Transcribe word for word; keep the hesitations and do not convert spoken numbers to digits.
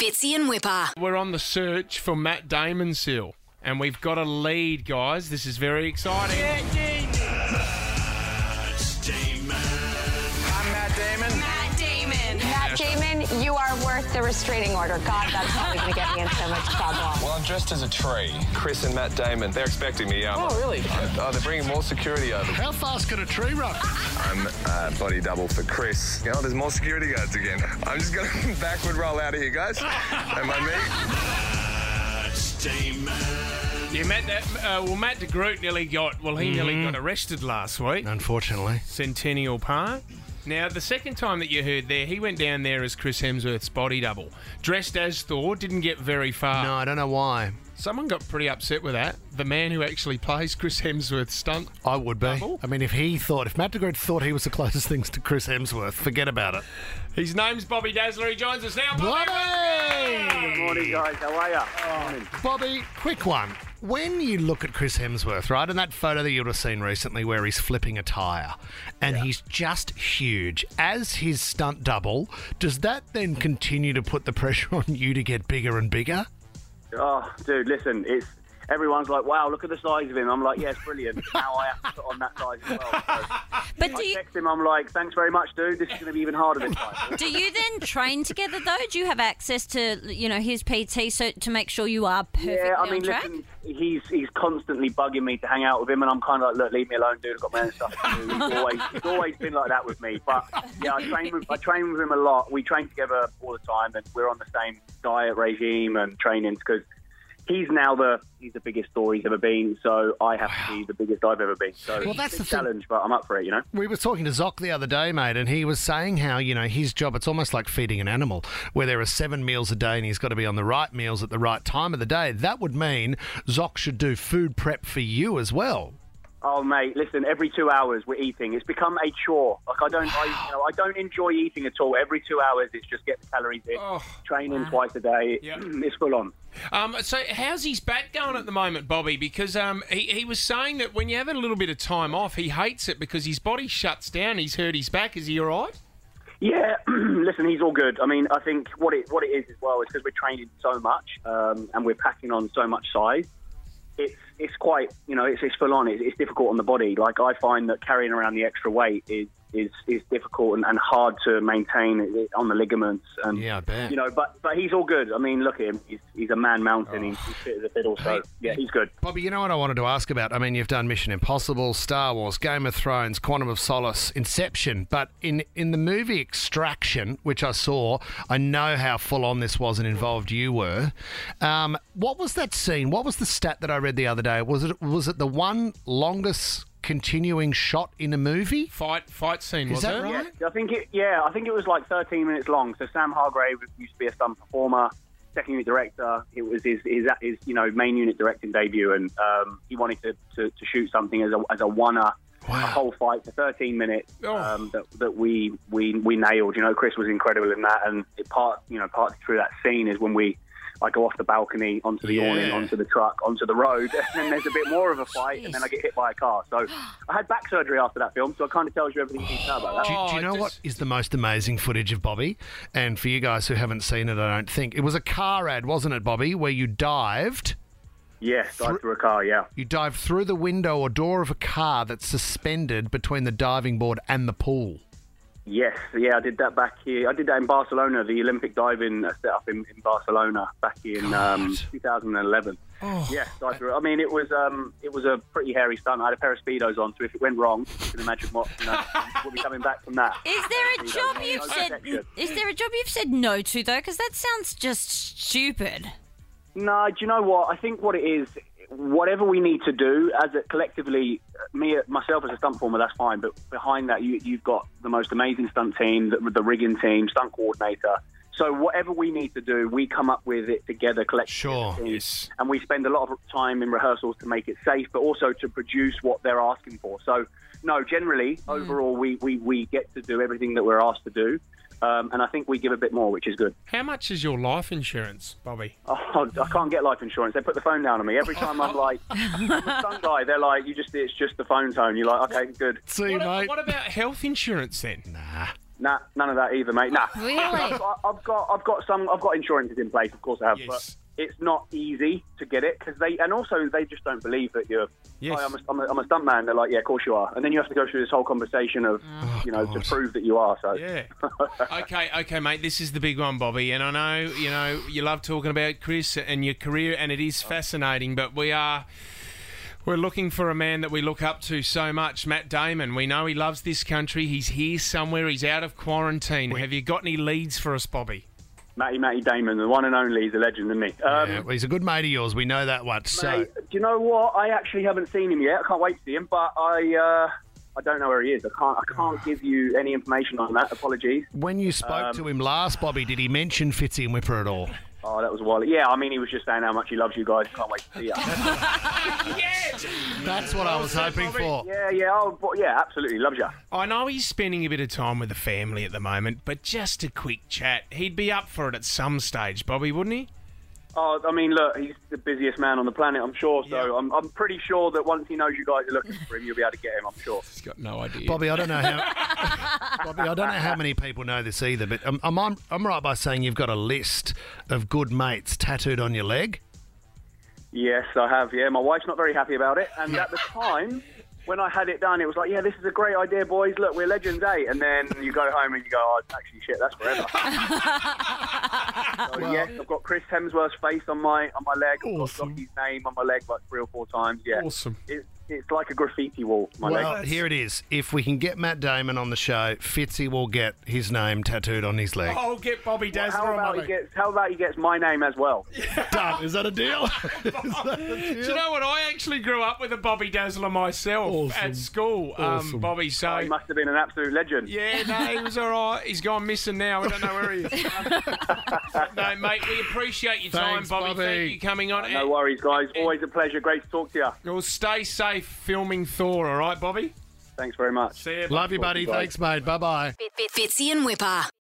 Fitzy and Whipper. We're on the search for Matt Damon still, and we've got a lead, guys. This is very exciting. Matt Damon. I'm Matt Damon. Matt Damon. Matt Damon, you are worth the restraining order. God, that's probably going to get me in so much trouble. Well, I'm dressed as a tree. Chris and Matt Damon, they're expecting me. Um, oh, really? Oh, they're bringing more security over. How fast can a tree run? I'm uh, body double for Chris. You know, there's more security guards again. I'm just going to backward roll out of here, guys. Am I me? Yeah, Matt, uh, well, Matt DeGroote nearly got, well, he mm-hmm. nearly got arrested last week. Unfortunately. Centennial Park. Now, the second time that you heard there, he went down there as Chris Hemsworth's body double. Dressed as Thor, didn't get very far. No, I don't know why. Someone got pretty upset with that. The man who actually plays Chris Hemsworth's stunt. I would be. Double. I mean, if he thought, if Matt DeGroote thought he was the closest things to Chris Hemsworth, forget about it. His name's Bobby Dazzler. He joins us now. Bobby! Bobby! Good morning, guys. How are you? Oh. Bobby, quick one. When you look at Chris Hemsworth, right, and that photo that you would have seen recently where he's flipping a tyre and yeah. he's just huge, as his stunt double, does that then continue to put the pressure on you to get bigger and bigger? Oh, dude, listen, it's everyone's like, wow, look at the size of him. I'm like, yeah, it's brilliant. Now I have to put on that size as well. So but do I you... text him, I'm like, thanks very much, dude. This is going to be even harder this time. Do you then train together, though? Do you have access to, you know, his P T so to make sure you are perfectly yeah, I mean, on track? Listen, he's he's constantly bugging me to hang out with him, and I'm kind of like, look, leave me alone, dude. I've got my own stuff to do. It's always, it's always been like that with me. But, yeah, I train, with, I train with him a lot. We train together all the time, and we're on the same diet regime and trainings because he's now the he's the biggest Thor he's ever been, so I have wow. to be the biggest I've ever been. So well, that's it's a the challenge, thing. But I'm up for it, you know? We were talking to Zoc the other day, mate, and he was saying how, you know, his job, it's almost like feeding an animal, where there are seven meals a day and he's got to be on the right meals at the right time of the day. That would mean Zoc should do food prep for you as well. Oh, mate, listen, every two hours we're eating. It's become a chore. Like, I don't I, you know, I don't enjoy eating at all. Every two hours it's just get the calories in, oh, training wow. twice a day. Yep. It's full on. Um, so how's his back going at the moment, Bobby? Because um, he, he was saying that when you have a little bit of time off, he hates it because his body shuts down. He's hurt his back. Is he all right? Yeah, listen, he's all good. I mean, I think what it what it is as well is because we're training so much um, and we're packing on so much size. It's it's quite, you know, it's, it's full on. It's, it's difficult on the body. Like, I find that carrying around the extra weight is is, is difficult and, and hard to maintain on the ligaments. And, yeah, I bet. You know, but, but he's all good. I mean, look at him. He's, he's a man mountain. Oh. He's, he's fit as a fiddle. So, yeah, he's good. Bobby, you know what I wanted to ask about? I mean, you've done Mission Impossible, Star Wars, Game of Thrones, Quantum of Solace, Inception. But in, in the movie Extraction, which I saw, I know how full on this was and involved you were. Um, what was that scene? What was the stat that I read the other day? Was it was it the one longest continuing shot in a movie? Fight fight scene, was that right? Yeah, I think it yeah, I think it was like thirteen minutes long. So Sam Hargrave used to be a stunt performer, second unit director. It was his his, his you know, main unit directing debut, and um, he wanted to, to, to shoot something as a as a one-er. Wow. A whole fight for thirteen minutes um, that, that we, we we nailed. You know, Chris was incredible in that, and it part you know, part through that scene is when we I go off the balcony, onto the yeah. awning, onto the truck, onto the road, and then there's a bit more of a fight, Jeez. And then I get hit by a car. So I had back surgery after that film, so it kind of tells you everything you need to know about that. Do, do you know just... what is the most amazing footage of Bobby? And for you guys who haven't seen it, I don't think. It was a car ad, wasn't it, Bobby, where you dived... Yes, dive through a car, yeah. You dive through the window or door of a car that's suspended between the diving board and the pool. Yes, yeah, I did that back here. I did that in Barcelona, the Olympic diving set up in, in Barcelona back in um, two thousand eleven. Oh. Yes, I mean, it was um, it was a pretty hairy stunt. I had a pair of Speedos on, so if it went wrong, you can imagine what, you know, we'll be coming back from that. Is there a job you've said? Is there a job you've said no to, though? Because that sounds just stupid. No, do you know what? I think what it is, whatever we need to do as a collectively, me myself as a stunt performer, that's fine. But behind that, you, you've got the most amazing stunt team, the, the rigging team, stunt coordinator. So whatever we need to do, we come up with it together collectively. Sure, yes. And we spend a lot of time in rehearsals to make it safe, but also to produce what they're asking for. So no, generally, mm. overall, we, we, we get to do everything that we're asked to do. Um, and I think we give a bit more, which is good. How much is your life insurance, Bobby? Oh, I can't get life insurance. They put the phone down on me. Every time I'm like, I'm a stunt guy, they're like, you just, it's just the phone tone. You're like, okay, good. See you, mate. What about health insurance then? Nah. Nah, none of that either, mate. Nah. Really? I've got, I've got, I've got some, I've got insurances in place, of course I have, yes. but it's not easy to get it because they, and also they just don't believe that you're. Yes. Oh, I'm, a, I'm, a, I'm a stuntman. They're like, yeah, of course you are, and then you have to go through this whole conversation of, oh, you know, God. to prove that you are. So yeah. okay, okay, mate. This is the big one, Bobby, and I know you know you love talking about Chris and your career, and it is fascinating. But we are. We're looking for a man that we look up to so much, Matt Damon. We know he loves this country. He's here somewhere. He's out of quarantine. Have you got any leads for us, Bobby? Matty, Matty Damon, the one and only. He's a legend, isn't he? Um, yeah, well, he's a good mate of yours. We know that much. So. Mate, do you know what? I actually haven't seen him yet. I can't wait to see him, but I... Uh... I don't know where he is. I can't. I can't give you any information on that. Apologies. When you spoke um, to him last, Bobby, did he mention Fitzy and Whipper at all? Oh, that was wild. Yeah, I mean, he was just saying how much he loves you guys. Can't wait to see you. yes, that's what I was hoping for. Yeah, yeah, oh, yeah, absolutely loves you. I know he's spending a bit of time with the family at the moment, but just a quick chat. He'd be up for it at some stage, Bobby, wouldn't he? Oh, I mean, look, he's the busiest man on the planet, I'm sure, so yeah. I'm, I'm pretty sure that once he knows you guys are looking for him, you'll be able to get him, I'm sure. He's got no idea. Bobby, I don't know how Bobby, I don't know how many people know this either, but I'm, I'm, I'm right by saying you've got a list of good mates tattooed on your leg? Yes, I have, yeah. My wife's not very happy about it, and at the time... When I had it done, it was like, yeah, this is a great idea, boys. Look, we're legends, eh? And then you go home and you go, oh, actually, shit, that's forever. so, well, yes, I've got Chris Hemsworth's face on my on my leg. Awesome. I've got Zoc's name on my leg like three or four times. Yeah. Awesome. It, it's like a graffiti wall, my well, leg. Well, here it is. If we can get Matt Damon on the show, Fitzy will get his name tattooed on his leg. I'll get Bobby Dazzler well, on my leg. Gets, how about he gets my name as well? Yeah. Done. Is that a deal? is that a deal? Do you know what? I actually grew up with a Bobby Dazzler myself. Awesome. At school, awesome. um, Bobby. So oh, he must have been an absolute legend. Yeah, no, he was all right. He's gone missing now. I don't know where he is. no, mate, we appreciate your Thanks, time, Bobby. Bobby. Thank you coming on. Oh, no worries, guys. And, Always a pleasure. Great to talk to you. Well, stay safe filming Thor, all right, Bobby? Thanks very much. See you. Love you, buddy. Thanks, mate. Bye-bye. Fitzy and Whipper.